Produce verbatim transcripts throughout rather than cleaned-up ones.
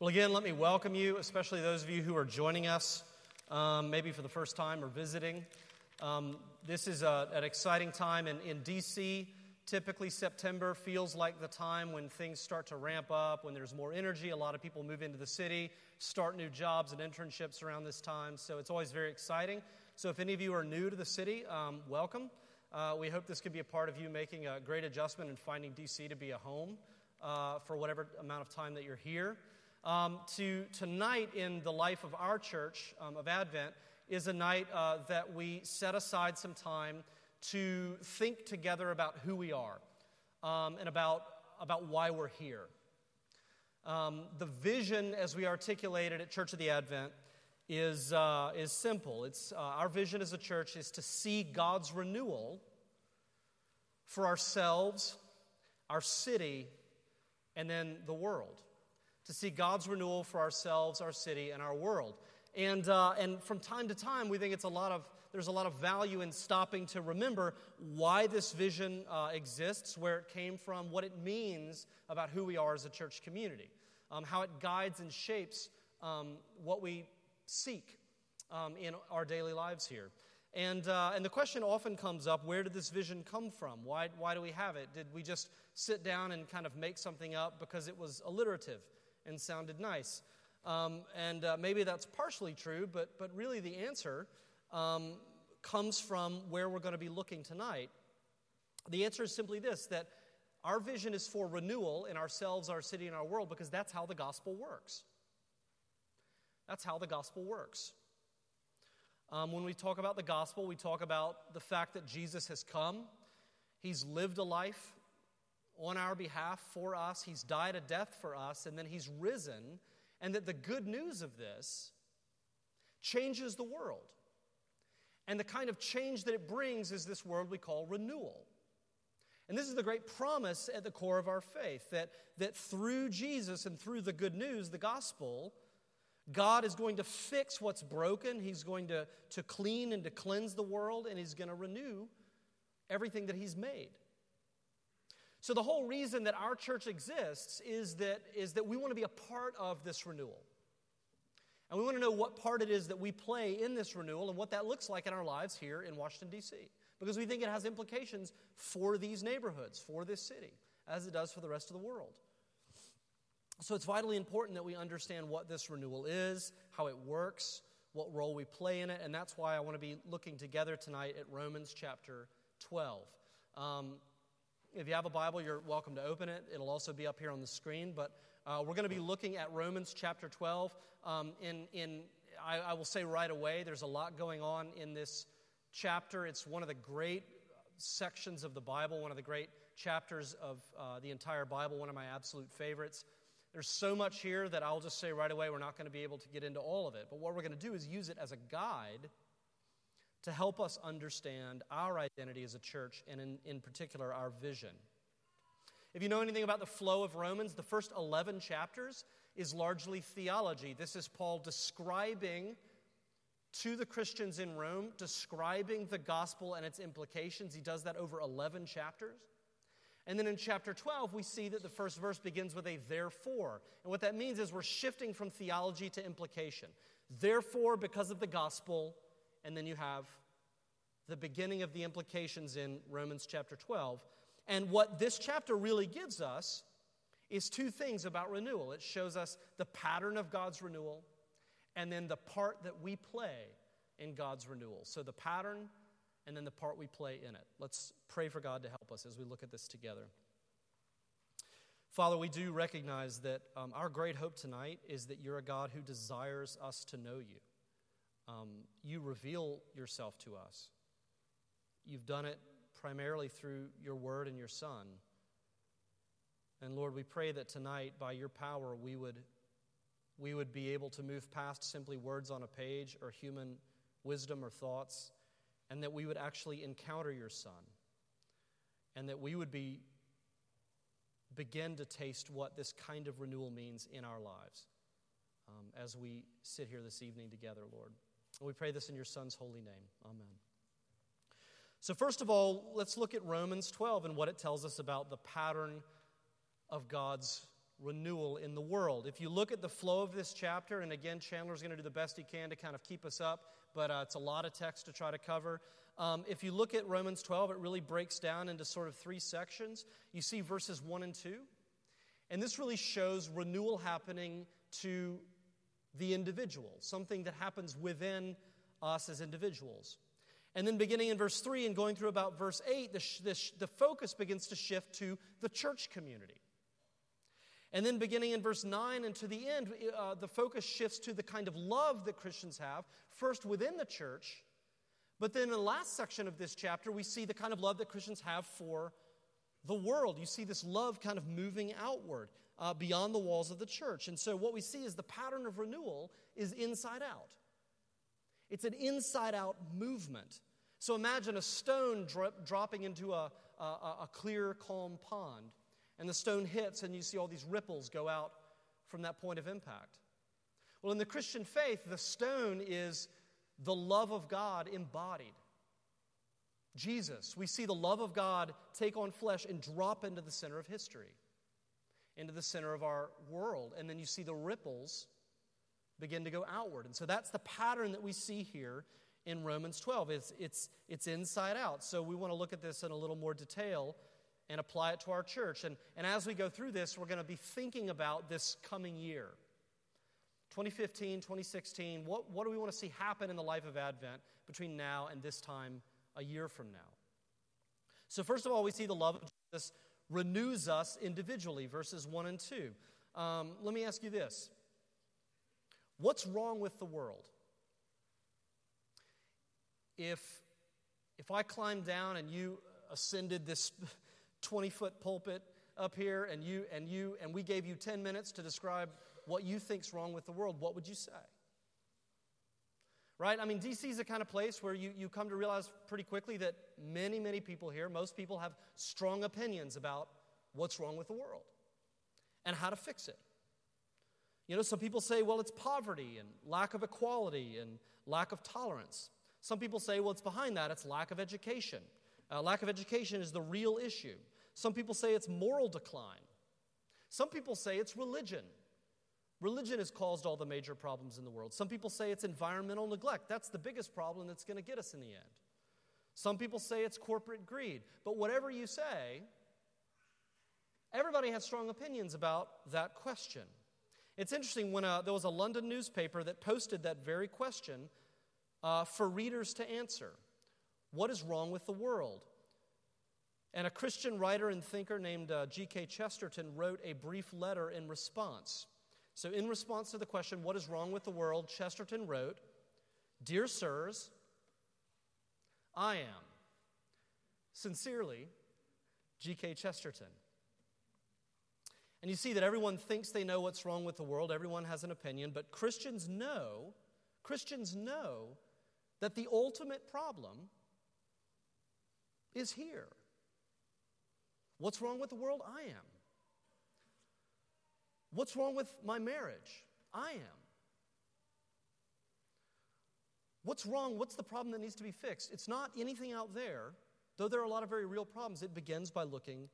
Well, again, let me welcome you, especially those of you who are joining us, um, maybe for the first time or visiting. Um, this is a, an exciting time in, in D C. Typically, September feels like the time when things start to ramp up, when there's more energy. A lot of people move into the city, start new jobs and internships around this time, so it's always very exciting. So if any of you are new to the city, um, welcome. Uh, we hope this can be a part of you making a great adjustment and finding D C to be a home uh, for whatever amount of time that you're here. Um, to tonight in the life of our church um, of Advent is a night uh, that we set aside some time to think together about who we are um, and about about why we're here. Um, the vision, as we articulated at Church of the Advent, is uh, is simple. It's uh, our vision as a church is to see God's renewal for ourselves, our city, and then the world. To see God's renewal for ourselves, our city, and our world. And uh, and from time to time, we think it's a lot of there's a lot of value in stopping to remember why this vision uh, exists, where it came from, what it means about who we are as a church community, um, how it guides and shapes um, what we seek um, in our daily lives here. And uh, and the question often comes up: where did this vision come from? Why why do we have it? Did we just sit down and kind of make something up because it was alliterative and sounded nice? Um, and uh, maybe that's partially true, but but really the answer um, comes from where we're going to be looking tonight. The answer is simply this, that our vision is for renewal in ourselves, our city, and our world, because that's how the gospel works. That's how the gospel works. Um, when we talk about the gospel, we talk about the fact that Jesus has come. He's lived a life on our behalf, for us. He's died a death for us, and then he's risen, and that the good news of this changes the world. And the kind of change that it brings is this word we call renewal. And this is the great promise at the core of our faith, that, that through Jesus and through the good news, the gospel, God is going to fix what's broken. He's going to, to clean and to cleanse the world, and he's going to renew everything that he's made. So the whole reason that our church exists is that, is that we want to be a part of this renewal. And we want to know what part it is that we play in this renewal and what that looks like in our lives here in Washington, D C. Because we think it has implications for these neighborhoods, for this city, as it does for the rest of the world. So it's vitally important that we understand what this renewal is, how it works, what role we play in it. And that's why I want to be looking together tonight at Romans chapter twelve. Um, If you have a Bible, you're welcome to open it. It'll also be up here on the screen. But uh, we're going to be looking at Romans chapter twelve. Um, in in I, I will say right away, there's a lot going on in this chapter. It's one of the great sections of the Bible, one of the great chapters of uh, the entire Bible, one of my absolute favorites. There's so much here that I'll just say right away, we're not going to be able to get into all of it. But what we're going to do is use it as a guide to help us understand our identity as a church, and in, in particular, our vision. If you know anything about the flow of Romans, the first eleven chapters is largely theology. This is Paul describing to the Christians in Rome, describing the gospel and its implications. He does that over eleven chapters. And then in chapter twelve, we see that the first verse begins with a therefore. And what that means is we're shifting from theology to implication. Therefore, because of the gospel. And then you have the beginning of the implications in Romans chapter twelve. And what this chapter really gives us is two things about renewal. It shows us the pattern of God's renewal and then the part that we play in God's renewal. So the pattern and then the part we play in it. Let's pray for God to help us as we look at this together. Father, we do recognize that um, our great hope tonight is that you're a God who desires us to know you. Um, you reveal yourself to us. You've done it primarily through your word and your son. And Lord, we pray that tonight, by your power, we would, we would be able to move past simply words on a page or human wisdom or thoughts, and that we would actually encounter your son, and that we would be begin to taste what this kind of renewal means in our lives um, as we sit here this evening together, Lord. And we pray this in your son's holy name. Amen. So first of all, let's look at Romans twelve and what it tells us about the pattern of God's renewal in the world. If you look at the flow of this chapter, and again, Chandler's going to do the best he can to kind of keep us up, but uh, it's a lot of text to try to cover. Um, if you look at Romans twelve, it really breaks down into sort of three sections. You see verses one and two, and this really shows renewal happening to the individual, something that happens within us as individuals. And then beginning in verse three and going through about verse eight, the, sh- the, sh- the focus begins to shift to the church community. And then beginning in verse nine and to the end, uh, the focus shifts to the kind of love that Christians have, first within the church, but then in the last section of this chapter, we see the kind of love that Christians have for the world. You see this love kind of moving outward uh, beyond the walls of the church. And so what we see is the pattern of renewal is inside out. It's an inside-out movement. So imagine a stone dro- dropping into a, a, a clear, calm pond. And the stone hits, and you see all these ripples go out from that point of impact. Well, in the Christian faith, the stone is the love of God embodied. Jesus. We see the love of God take on flesh and drop into the center of history, into the center of our world. And then you see the ripples begin to go outward. And so that's the pattern that we see here in Romans twelve. It's, it's, it's inside out. So we want to look at this in a little more detail and apply it to our church. And, and as we go through this, we're going to be thinking about this coming year. twenty fifteen, twenty sixteen, what, what do we want to see happen in the life of Advent between now and this time a year from now? So first of all, we see the love of Jesus renews us individually, verses one and two. Um, let me ask you this. What's wrong with the world? If if I climbed down and you ascended this twenty-foot pulpit up here and you and you and we gave you ten minutes to describe what you think's wrong with the world, what would you say? Right? I mean, D C is the kind of place where you, you come to realize pretty quickly that many, many people here, most people have strong opinions about what's wrong with the world and how to fix it. You know, some people say, well, it's poverty and lack of equality and lack of tolerance. Some people say, well, it's behind that, it's lack of education. Uh, lack of education is the real issue. Some people say it's moral decline. Some people say it's religion. Religion has caused all the major problems in the world. Some people say it's environmental neglect. That's the biggest problem that's going to get us in the end. Some people say it's corporate greed. But whatever you say, everybody has strong opinions about that question. It's interesting when uh, there was a London newspaper that posted that very question uh, for readers to answer. What is wrong with the world? And a Christian writer and thinker named uh, G K Chesterton wrote a brief letter in response. So in response to the question, what is wrong with the world, Chesterton wrote, "Dear sirs, I am. Sincerely, G K Chesterton." And you see that everyone thinks they know what's wrong with the world. Everyone has an opinion. But Christians know, Christians know that the ultimate problem is here. What's wrong with the world? I am. What's wrong with my marriage? I am. What's wrong? What's the problem that needs to be fixed? It's not anything out there, though there are a lot of very real problems. It begins by looking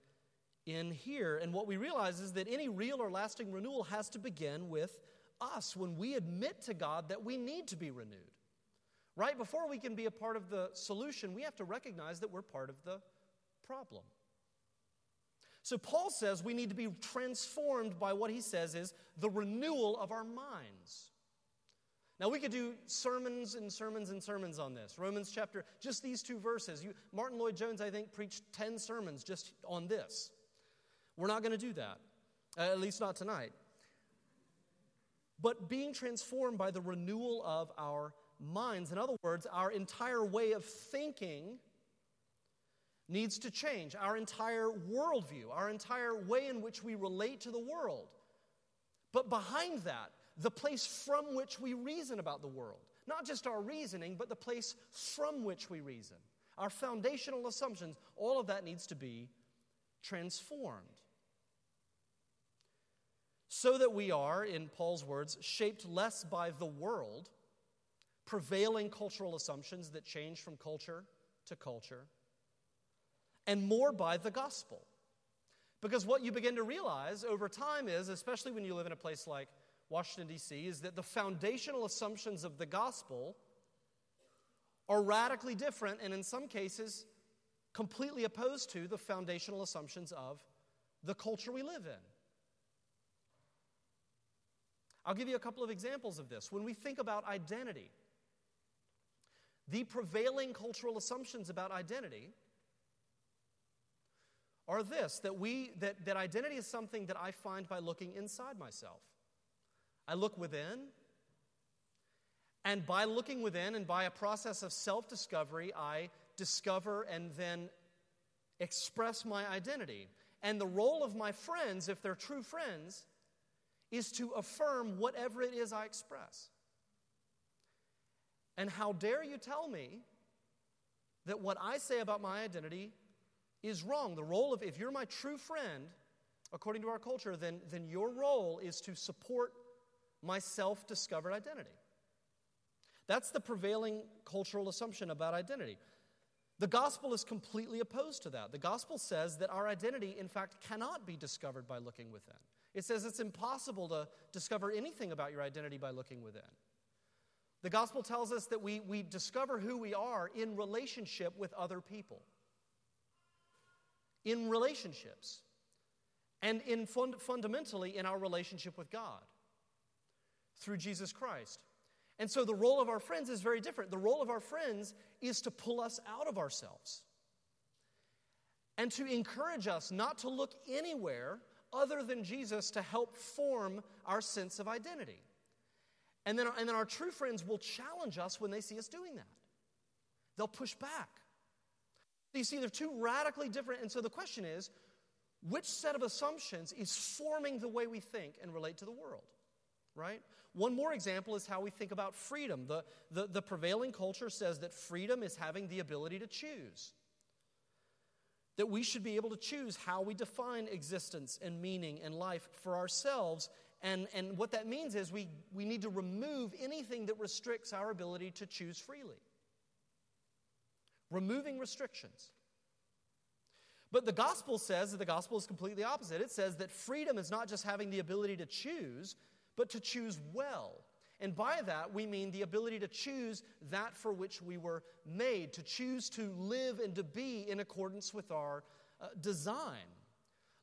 in here. And what we realize is that any real or lasting renewal has to begin with us when we admit to God that we need to be renewed. Right? Before we can be a part of the solution, we have to recognize that we're part of the problem. So Paul says we need to be transformed by what he says is the renewal of our minds. Now, we could do sermons and sermons and sermons on this. Romans chapter, just these two verses. You, Martin Lloyd-Jones, I think, preached ten sermons just on this. We're not going to do that, at least not tonight. But being transformed by the renewal of our minds. In other words, our entire way of thinking needs to change. Our entire worldview, our entire way in which we relate to the world. But behind that, the place from which we reason about the world. Not just our reasoning, but the place from which we reason. Our foundational assumptions, all of that needs to be transformed. So that we are, in Paul's words, shaped less by the world, prevailing cultural assumptions that change from culture to culture, and more by the gospel. Because what you begin to realize over time is, especially when you live in a place like Washington, D C, is that the foundational assumptions of the gospel are radically different and in some cases completely opposed to the foundational assumptions of the culture we live in. I'll give you a couple of examples of this. When we think about identity, the prevailing cultural assumptions about identity are this, that we that, that identity is something that I find by looking inside myself. I look within, and by looking within and by a process of self-discovery, I discover and then express my identity. And the role of my friends, if they're true friends, is to affirm whatever it is I express. And how dare you tell me that what I say about my identity is wrong. The role of, if you're my true friend, according to our culture, then, then your role is to support my self-discovered identity. That's the prevailing cultural assumption about identity. The gospel is completely opposed to that. The gospel says that our identity, in fact, cannot be discovered by looking within. It says it's impossible to discover anything about your identity by looking within. The gospel tells us that we, we discover who we are in relationship with other people, in relationships, and in fund, fundamentally in our relationship with God through Jesus Christ. And so the role of our friends is very different. The role of our friends is to pull us out of ourselves and to encourage us not to look anywhere other than Jesus to help form our sense of identity. And then, and then our true friends will challenge us when they see us doing that. They'll push back. You see, they're two radically different. And so the question is, which set of assumptions is forming the way we think and relate to the world? Right? One more example is how we think about freedom. The, the, the prevailing culture says that freedom is having the ability to choose, that we should be able to choose how we define existence and meaning and life for ourselves. And, and what that means is we, we need to remove anything that restricts our ability to choose freely. Removing restrictions. But the gospel says that the gospel is completely opposite. It says that freedom is not just having the ability to choose, but to choose well. And by that, we mean the ability to choose that for which we were made, to choose to live and to be in accordance with our uh, design.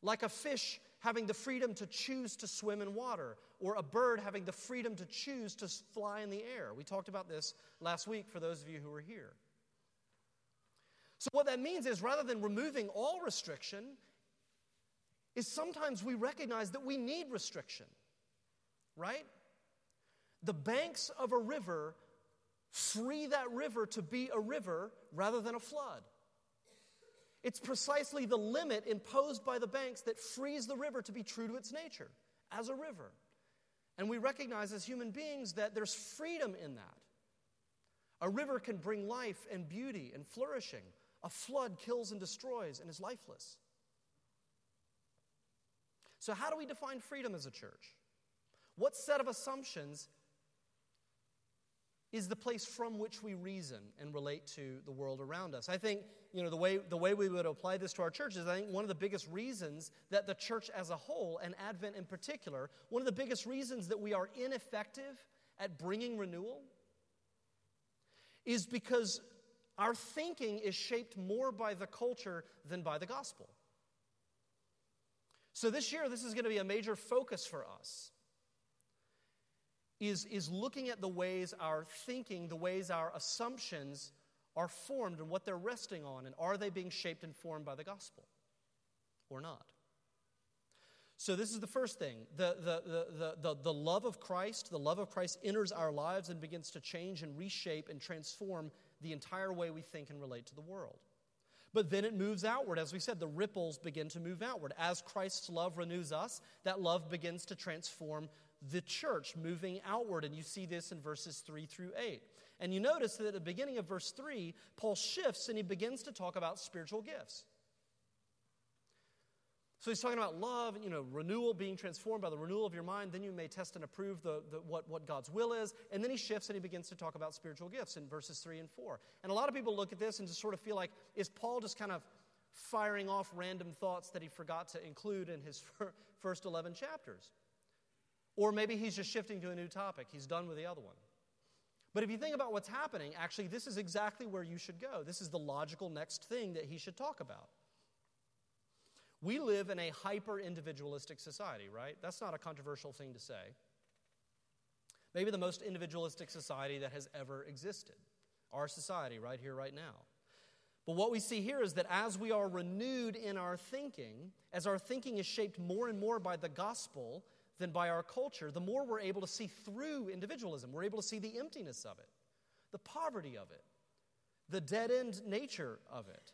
Like a fish having the freedom to choose to swim in water, or a bird having the freedom to choose to fly in the air. We talked about this last week for those of you who were here. So what that means is rather than removing all restriction, is sometimes we recognize that we need restriction. Right? The banks of a river free that river to be a river rather than a flood. It's precisely the limit imposed by the banks that frees the river to be true to its nature as a river. And we recognize as human beings that there's freedom in that. A river can bring life and beauty and flourishing. A flood kills and destroys and is lifeless. So how do we define freedom as a church? What set of assumptions is the place from which we reason and relate to the world around us? I think, you know, the way the way we would apply this to our church is I think one of the biggest reasons that the church as a whole, and Advent in particular, one of the biggest reasons that we are ineffective at bringing renewal is because our thinking is shaped more by the culture than by the gospel. So this year, this is going to be a major focus for us. Is, is looking at the ways our thinking, the ways our assumptions are formed and what they're resting on, and are they being shaped and formed by the gospel or not? So this is the first thing. The, the, the, the, the love of Christ, the love of Christ enters our lives and begins to change and reshape and transform the entire way we think and relate to the world. But then it moves outward. As we said, the ripples begin to move outward. As Christ's love renews us, that love begins to transform the church, moving outward, and you see this in verses three through eight. And you notice that at the beginning of verse three, Paul shifts and he begins to talk about spiritual gifts. So he's talking about love, you know, renewal, being transformed by the renewal of your mind, then you may test and approve the, the, what, what God's will is, and then he shifts and he begins to talk about spiritual gifts in verses three and four. And a lot of people look at this and just sort of feel like, is Paul just kind of firing off random thoughts that he forgot to include in his first eleven chapters. Or maybe he's just shifting to a new topic. He's done with the other one. But if you think about what's happening, actually, this is exactly where you should go. This is the logical next thing that he should talk about. We live in a hyper-individualistic society, right? That's not a controversial thing to say. Maybe the most individualistic society that has ever existed. Our society right here, right now. But what we see here is that as we are renewed in our thinking, as our thinking is shaped more and more by the gospel than by our culture, the more we're able to see through individualism. We're able to see the emptiness of it, the poverty of it, the dead-end nature of it.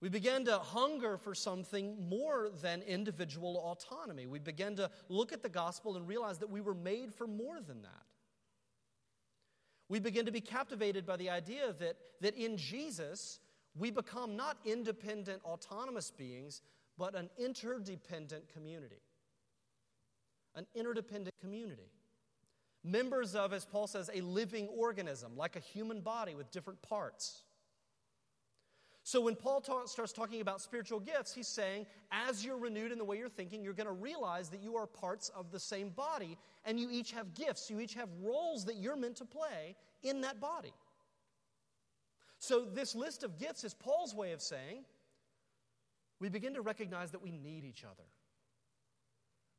We begin to hunger for something more than individual autonomy. We begin to look at the gospel and realize that we were made for more than that. We begin to be captivated by the idea that, that in Jesus, we become not independent, autonomous beings, but an interdependent community. An interdependent community. Members of, as Paul says, a living organism, like a human body with different parts. So when Paul ta- starts talking about spiritual gifts, he's saying, as you're renewed in the way you're thinking, you're going to realize that you are parts of the same body, and you each have gifts, you each have roles that you're meant to play in that body. So this list of gifts is Paul's way of saying, we begin to recognize that we need each other.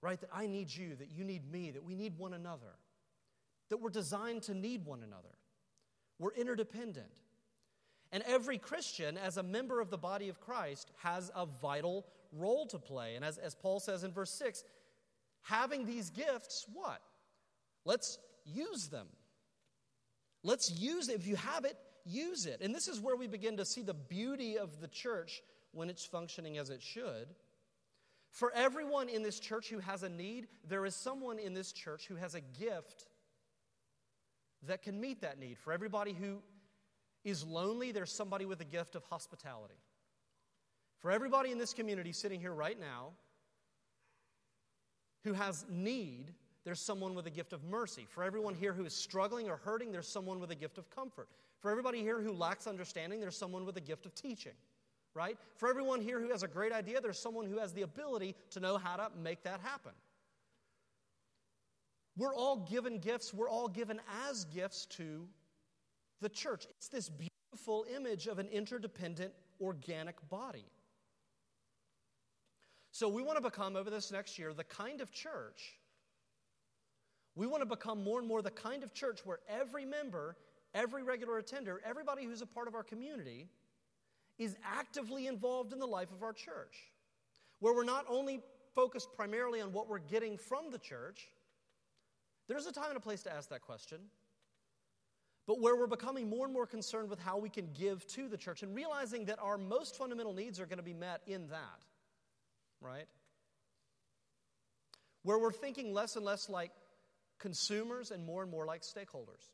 Right? That I need you, that you need me, that we need one another. That we're designed to need one another. We're interdependent. And every Christian, as a member of the body of Christ, has a vital role to play. And as, as Paul says in verse six, having these gifts, what? Let's use them. Let's use it. If you have it, use it. And this is where we begin to see the beauty of the church when it's functioning as it should. For everyone in this church who has a need, there is someone in this church who has a gift that can meet that need. For everybody who is lonely, there's somebody with a gift of hospitality. For everybody in this community sitting here right now who has need, there's someone with a gift of mercy. For everyone here who is struggling or hurting, there's someone with a gift of comfort. For everybody here who lacks understanding, there's someone with a gift of teaching, right? For everyone here who has a great idea, there's someone who has the ability to know how to make that happen. We're all given gifts. We're all given as gifts to the church. It's this beautiful image of an interdependent, organic body. So we want to become, over this next year, the kind of church. We want to become more and more the kind of church where every member, every regular attender, everybody who's a part of our community is actively involved in the life of our church, where we're not only focused primarily on what we're getting from the church. There's a time and a place to ask that question. But where we're becoming more and more concerned with how we can give to the church and realizing that our most fundamental needs are going to be met in that, right? Where we're thinking less and less like consumers and more and more like stakeholders.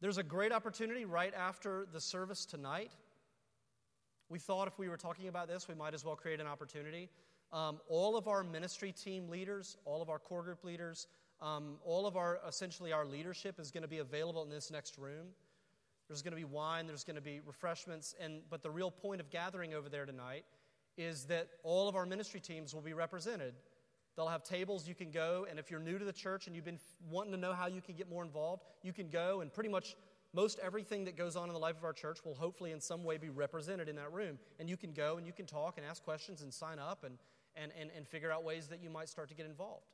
There's a great opportunity right after the service tonight. We thought if we were talking about this, we might as well create an opportunity. Um, all of our ministry team leaders, all of our core group leaders, Um, all of our, essentially our leadership is going to be available in this next room. There's going to be wine, there's going to be refreshments, and but the real point of gathering over there tonight is that all of our ministry teams will be represented. They'll have tables you can go, and if you're new to the church and you've been wanting to know how you can get more involved, you can go, and pretty much most everything that goes on in the life of our church will hopefully in some way be represented in that room. And you can go and you can talk and ask questions and sign up and and and, and figure out ways that you might start to get involved.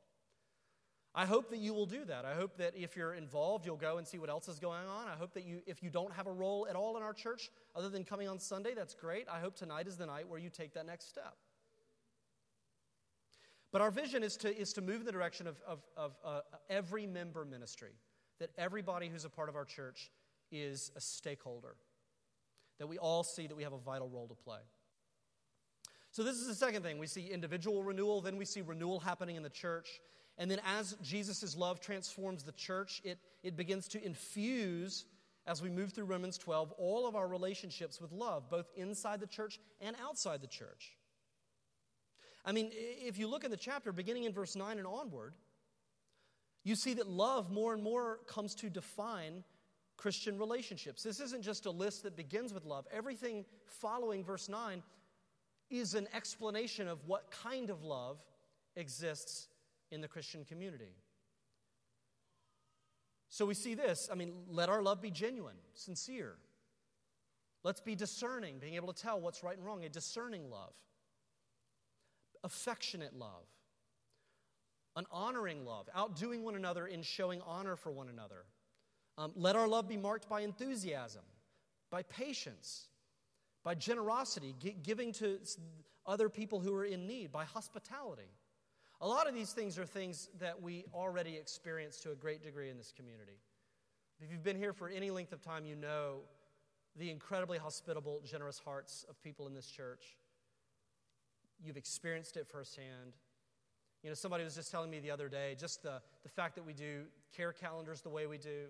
I hope that you will do that. I hope that if you're involved, you'll go and see what else is going on. I hope that you, if you don't have a role at all in our church other than coming on Sunday, that's great. I hope tonight is the night where you take that next step. But our vision is to, is to move in the direction of, of, of uh, every member ministry, that everybody who's a part of our church is a stakeholder, that we all see that we have a vital role to play. So this is the second thing. We see individual renewal, then we see renewal happening in the church. And then as Jesus' love transforms the church, it, it begins to infuse, as we move through Romans twelve, all of our relationships with love, both inside the church and outside the church. I mean, if you look in the chapter, beginning in verse nine and onward, you see that love more and more comes to define Christian relationships. This isn't just a list that begins with love. Everything following verse nine is an explanation of what kind of love exists in the Christian community. So we see this. I mean, let our love be genuine, sincere. Let's be discerning, being able to tell what's right and wrong, a discerning love. Affectionate love. An honoring love, outdoing one another in showing honor for one another. Um, let our love be marked by enthusiasm, by patience, by generosity, gi- giving to other people who are in need, by hospitality. A lot of these things are things that we already experience to a great degree in this community. If you've been here for any length of time, you know the incredibly hospitable, generous hearts of people in this church. You've experienced it firsthand. You know, somebody was just telling me the other day, just the, the fact that we do care calendars the way we do.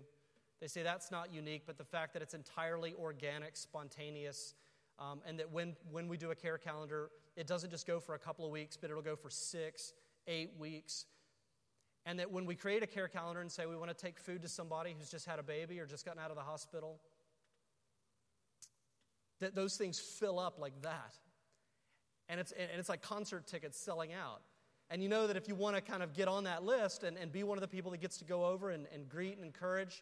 They say that's not unique, but the fact that it's entirely organic, spontaneous, um, and that when, when we do a care calendar, it doesn't just go for a couple of weeks, but it'll go for six, eight weeks. And that when we create a care calendar and say we want to take food to somebody who's just had a baby or just gotten out of the hospital, that those things fill up like that. And it's, and it's like concert tickets selling out. And you know that if you want to kind of get on that list and, and be one of the people that gets to go over and, and greet and encourage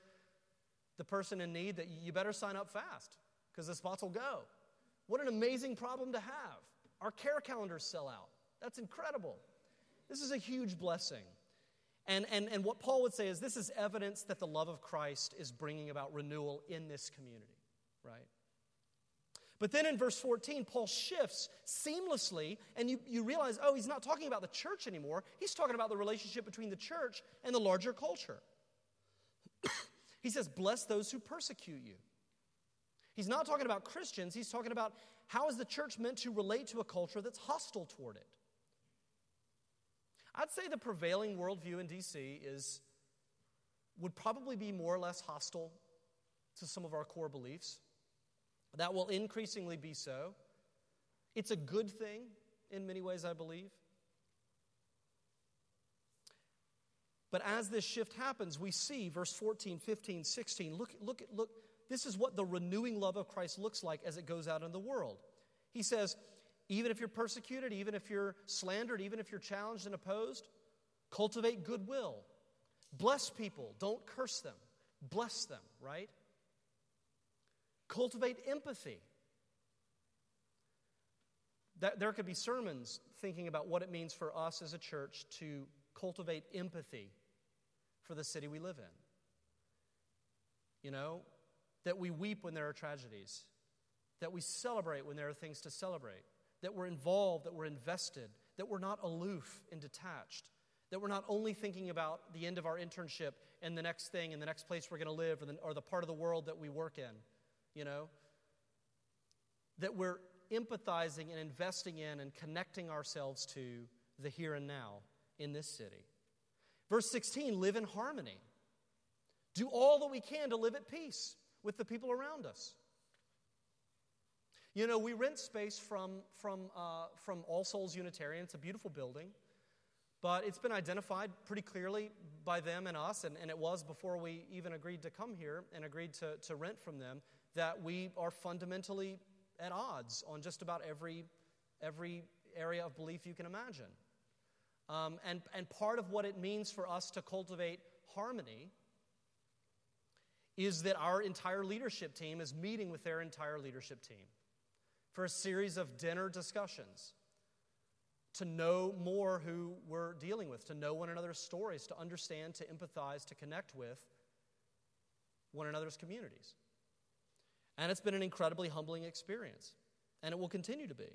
the person in need, that you better sign up fast because the spots will go. What an amazing problem to have. Our care calendars sell out. That's incredible. This is a huge blessing. And, and, and what Paul would say is this is evidence that the love of Christ is bringing about renewal in this community, right? But then in verse fourteen, Paul shifts seamlessly, and you, you realize, oh, he's not talking about the church anymore. He's talking about the relationship between the church and the larger culture. He says, bless those who persecute you. He's not talking about Christians. He's talking about how is the church meant to relate to a culture that's hostile toward it. I'd say the prevailing worldview in D C is, would probably be more or less hostile to some of our core beliefs. That will increasingly be so. It's a good thing in many ways, I believe. But as this shift happens, we see verse fourteen, fifteen, sixteen. Look, look, look. This is what the renewing love of Christ looks like as it goes out in the world. He says, even if you're persecuted, even if you're slandered, even if you're challenged and opposed, cultivate goodwill. Bless people. Don't curse them. Bless them, right? Cultivate empathy. That there could be sermons thinking about what it means for us as a church to cultivate empathy for the city we live in. You know, that we weep when there are tragedies, that we celebrate when there are things to celebrate, that we're involved, that we're invested, that we're not aloof and detached, that we're not only thinking about the end of our internship and the next thing and the next place we're going to live or the, or the part of the world that we work in. You know, that we're empathizing and investing in and connecting ourselves to the here and now in this city. Verse sixteen, live in harmony. Do all that we can to live at peace with the people around us. You know, we rent space from, from, uh, from All Souls Unitarian. It's a beautiful building, but it's been identified pretty clearly by them and us, and, and it was before we even agreed to come here and agreed to, to rent from them, that we are fundamentally at odds on just about every every area of belief you can imagine. Um, and, and part of what it means for us to cultivate harmony is that our entire leadership team is meeting with their entire leadership team for a series of dinner discussions to know more who we're dealing with, to know one another's stories, to understand, to empathize, to connect with one another's communities. And it's been an incredibly humbling experience, and it will continue to be.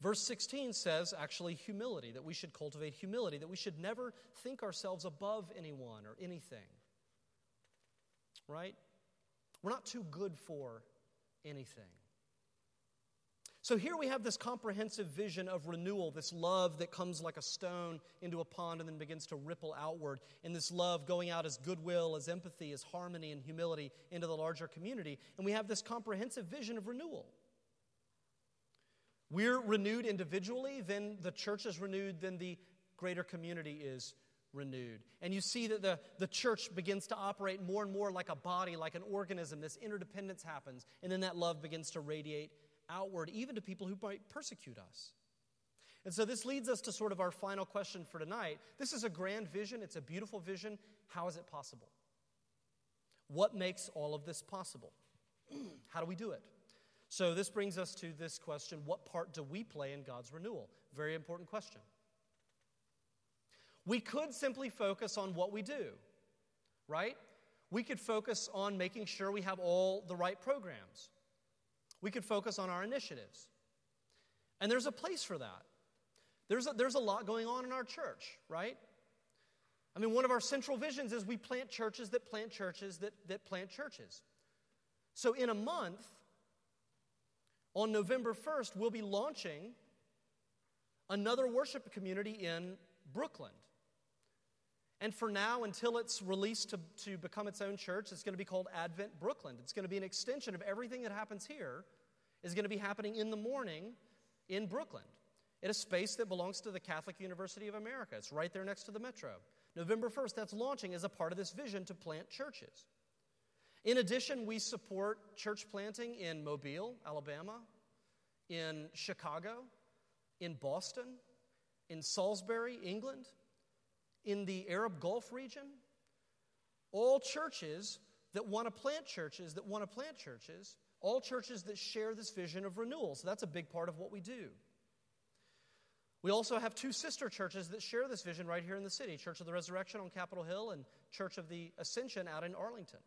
Verse sixteen says, actually, humility, that we should cultivate humility, that we should never think ourselves above anyone or anything, right? We're not too good for anything. So here we have this comprehensive vision of renewal, this love that comes like a stone into a pond and then begins to ripple outward, and this love going out as goodwill, as empathy, as harmony and humility into the larger community. And we have this comprehensive vision of renewal. We're renewed individually, then the church is renewed, then the greater community is renewed. And you see that the, the church begins to operate more and more like a body, like an organism. This interdependence happens, and then that love begins to radiate outward, even to people who might persecute us. And so this leads us to sort of our final question for tonight. This is a grand vision. It's a beautiful vision. How is it possible? What makes all of this possible? How do we do it? So this brings us to this question: what part do we play in God's renewal? Very important question. We could simply focus on what we do, right? We could focus on making sure we have all the right programs. We could focus on our initiatives. And there's a place for that. There's a, there's a lot going on in our church, right? I mean, one of our central visions is we plant churches that plant churches that, that plant churches. So in a month, on November first, we'll be launching another worship community in Brooklyn. And for now, until it's released to, to become its own church, it's going to be called Advent Brooklyn. It's going to be an extension of everything that happens here is going to be happening in the morning in Brooklyn, in a space that belongs to the Catholic University of America. It's right there next to the Metro. November first, that's launching as a part of this vision to plant churches. In addition, we support church planting in Mobile, Alabama, in Chicago, in Boston, in Salisbury, England, in the Arab Gulf region. All churches that want to plant churches, that want to plant churches, all churches that share this vision of renewal. So that's a big part of what we do. We also have two sister churches that share this vision right here in the city, Church of the Resurrection on Capitol Hill and Church of the Ascension out in Arlington.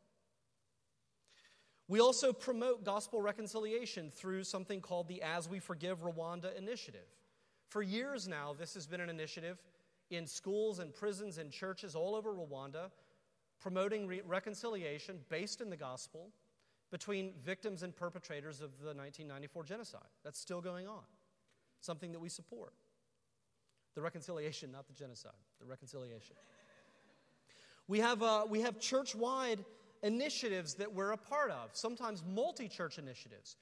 We also promote gospel reconciliation through something called the As We Forgive Rwanda Initiative. For years now, this has been an initiative in schools and prisons and churches all over Rwanda, promoting re- reconciliation based in the gospel between victims and perpetrators of the nineteen ninety-four genocide. That's still going on, something that we support. The reconciliation, not the genocide, the reconciliation. We have, uh, we have church-wide initiatives that we're a part of, sometimes multi-church initiatives.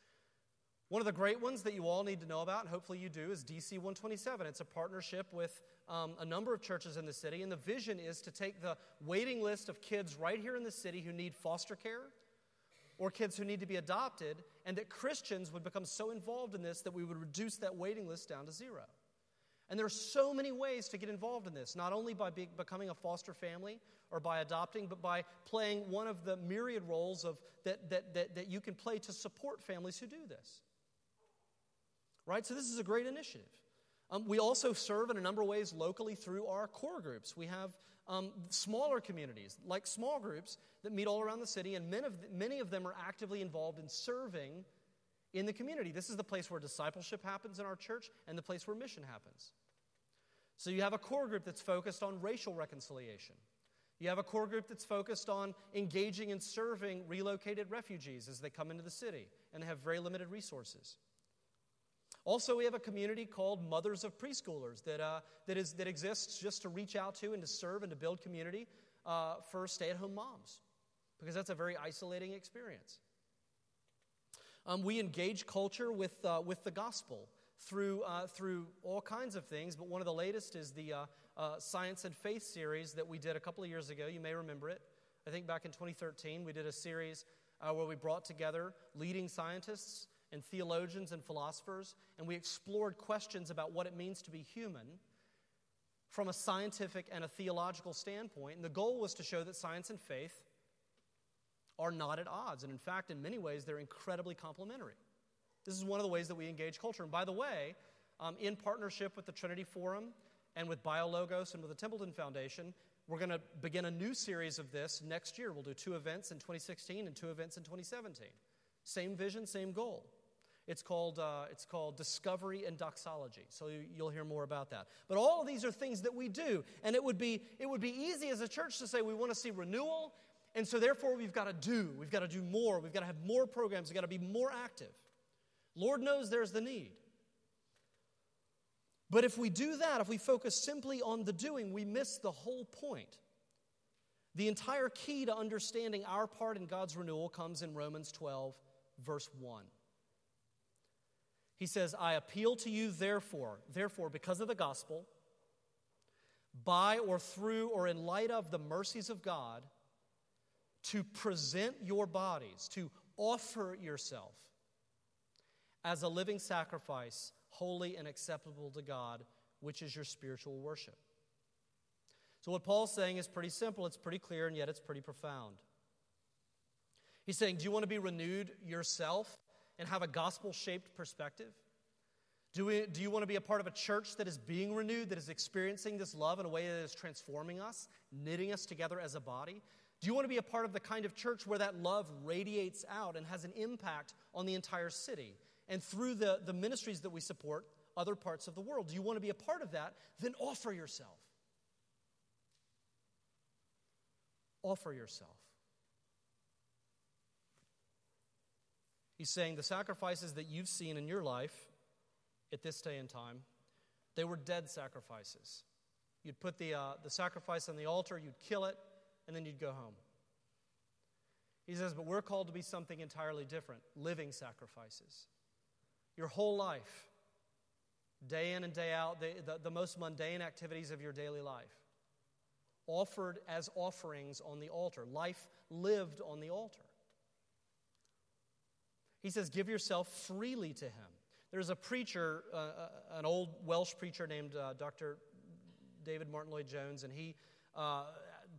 One of the great ones that you all need to know about, and hopefully you do, is D C one twenty-seven. It's a partnership with um, a number of churches in the city, and the vision is to take the waiting list of kids right here in the city who need foster care or kids who need to be adopted, and that Christians would become so involved in this that we would reduce that waiting list down to zero. And there are so many ways to get involved in this, not only by be- becoming a foster family or by adopting, but by playing one of the myriad roles of that, that, that, that you can play to support families who do this. Right, so this is a great initiative. Um, we also serve in a number of ways locally through our core groups. We have um, smaller communities, like small groups that meet all around the city, and many of, the, many of them are actively involved in serving in the community. This is the place where discipleship happens in our church and the place where mission happens. So you have a core group that's focused on racial reconciliation. You have a core group that's focused on engaging and serving relocated refugees as they come into the city and have very limited resources. Also, we have a community called Mothers of Preschoolers that uh, that is that exists just to reach out to and to serve and to build community uh, for stay-at-home moms, because that's a very isolating experience. Um, we engage culture with uh, with the gospel through uh, through all kinds of things, but one of the latest is the uh, uh, Science and Faith series that we did a couple of years ago. You may remember it. I think back in twenty thirteen, we did a series uh, where we brought together leading scientists and theologians and philosophers, and we explored questions about what it means to be human from a scientific and a theological standpoint. And the goal was to show that science and faith are not at odds. And in fact, in many ways, they're incredibly complementary. This is one of the ways that we engage culture. And by the way, um, in partnership with the Trinity Forum and with BioLogos and with the Templeton Foundation, we're going to begin a new series of this next year. We'll do two events in twenty sixteen and two events in twenty seventeen. Same vision, same goal. It's called uh, it's called Discovery and Doxology. So you, you'll hear more about that. But all of these are things that we do, and it would be it would be easy as a church to say we want to see renewal, and so therefore we've got to do. We've got to do more. We've got to have more programs. We've got to be more active. Lord knows there's the need. But if we do that, if we focus simply on the doing, we miss the whole point. The entire key to understanding our part in God's renewal comes in Romans twelve, verse one. He says, I appeal to you, therefore, therefore, because of the gospel, by or through or in light of the mercies of God, to present your bodies, to offer yourself as a living sacrifice, holy and acceptable to God, which is your spiritual worship. So what Paul's saying is pretty simple, it's pretty clear, and yet it's pretty profound. He's saying, do you want to be renewed yourself and have a gospel-shaped perspective? Do, we, do you want to be a part of a church that is being renewed, that is experiencing this love in a way that is transforming us, knitting us together as a body? Do you want to be a part of the kind of church where that love radiates out and has an impact on the entire city? And through the, the ministries that we support, other parts of the world. Do you want to be a part of that? Then offer yourself. Offer yourself. He's saying the sacrifices that you've seen in your life at this day and time, they were dead sacrifices. You'd put the, uh, the sacrifice on the altar, you'd kill it, and then you'd go home. He says, but we're called to be something entirely different, living sacrifices. Your whole life, day in and day out, the, the, the most mundane activities of your daily life, offered as offerings on the altar, life lived on the altar. He says, give yourself freely to him. There's a preacher, uh, an old Welsh preacher named uh, Doctor David Martin Lloyd-Jones, and he uh,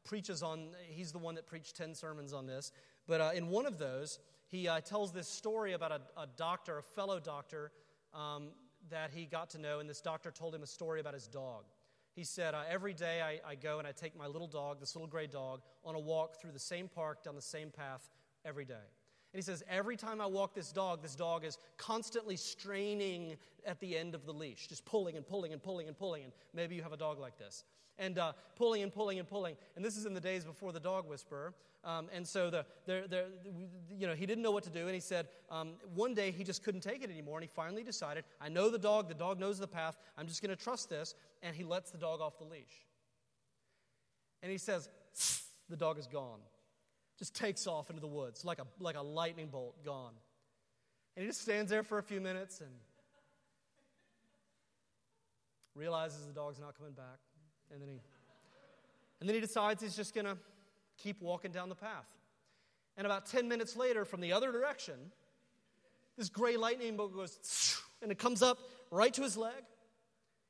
preaches on, he's the one that preached ten sermons on this, but uh, in one of those, he uh, tells this story about a, a doctor, a fellow doctor, um, that he got to know, and this doctor told him a story about his dog. He said, uh, every day I, I go and I take my little dog, this little gray dog, on a walk through the same park, down the same path every day. And he says, every time I walk this dog, this dog is constantly straining at the end of the leash, just pulling and pulling and pulling and pulling. And maybe you have a dog like this. And uh, pulling and pulling and pulling. And this is in the days before the dog whisperer. Um, and so, the, the, the, you know, he didn't know what to do. And he said, um, one day he just couldn't take it anymore. And he finally decided, I know the dog. The dog knows the path. I'm just going to trust this. And he lets the dog off the leash. And he says, the dog is gone. Just takes off into the woods like a like a lightning bolt, gone. And he just stands there for a few minutes and realizes the dog's not coming back. And then he and then he decides he's just gonna keep walking down the path. And about ten minutes later, from the other direction, this gray lightning bolt goes and it comes up right to his leg.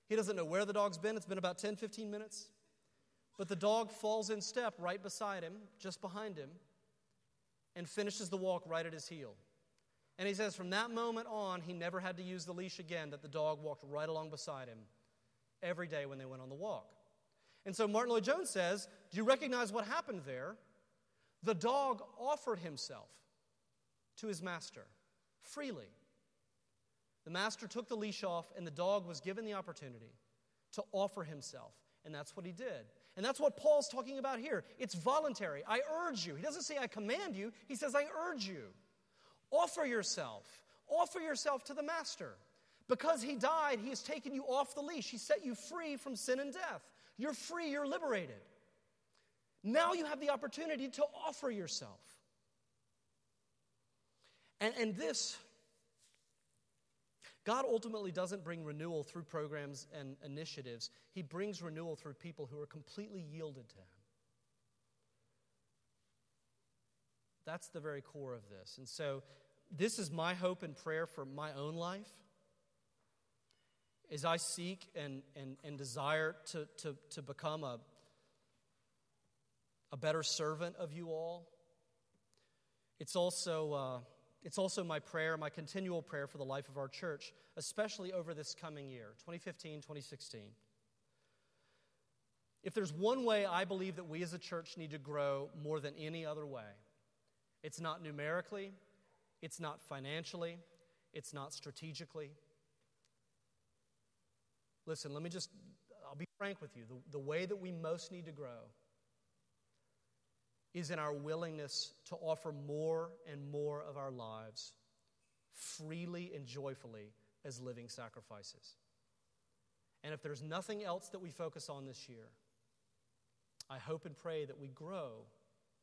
He doesn't know where the dog's been. It's been about ten, fifteen minutes. But the dog falls in step right beside him, just behind him, and finishes the walk right at his heel. And he says from that moment on, he never had to use the leash again, that the dog walked right along beside him every day when they went on the walk. And so Martin Lloyd-Jones says, do you recognize what happened there? The dog offered himself to his master freely. The master took the leash off, and the dog was given the opportunity to offer himself. And that's what he did. And that's what Paul's talking about here. It's voluntary. I urge you. He doesn't say I command you. He says I urge you. Offer yourself. Offer yourself to the master. Because he died, he has taken you off the leash. He set you free from sin and death. You're free. You're liberated. Now you have the opportunity to offer yourself. And, and this, God ultimately doesn't bring renewal through programs and initiatives. He brings renewal through people who are completely yielded to him. That's the very core of this. And so this is my hope and prayer for my own life. As I seek and, and, and desire to, to, to become a, a better servant of you all, it's also... Uh, It's also my prayer, my continual prayer for the life of our church, especially over this coming year, twenty fifteen, twenty sixteen. If there's one way I believe that we as a church need to grow more than any other way, it's not numerically, it's not financially, it's not strategically. Listen, let me just, I'll be frank with you. The, the way that we most need to grow is in our willingness to offer more and more of our lives freely and joyfully as living sacrifices. And if there's nothing else that we focus on this year, I hope and pray that we grow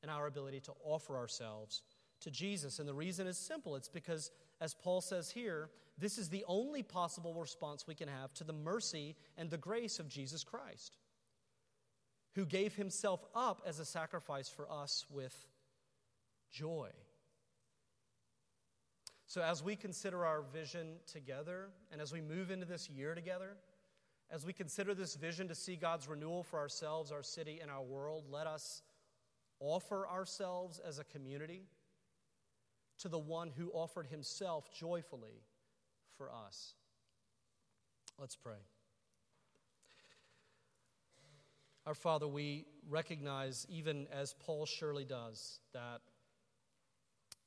in our ability to offer ourselves to Jesus. And the reason is simple. It's because, as Paul says here, this is the only possible response we can have to the mercy and the grace of Jesus Christ. who gave himself up as a sacrifice for us with joy. So as we consider our vision together, and as we move into this year together, as we consider this vision to see God's renewal for ourselves, our city, and our world, let us offer ourselves as a community to the one who offered himself joyfully for us. Let's pray. Our Father, we recognize, even as Paul surely does, that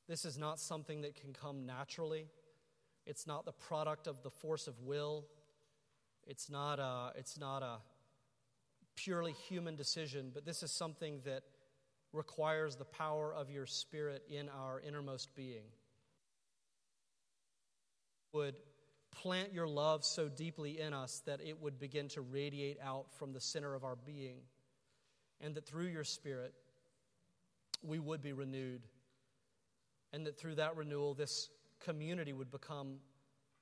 this is not something that can come naturally. It's not the product of the force of will. It's not a, it's not a purely human decision, but this is something that requires the power of your Spirit in our innermost being. Would plant your love so deeply in us that it would begin to radiate out from the center of our being, and that through your Spirit we would be renewed, and that through that renewal this community would become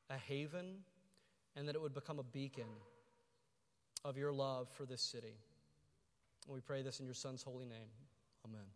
a haven, and that it would become a beacon of your love for this city. And we pray this in your Son's holy name. Amen.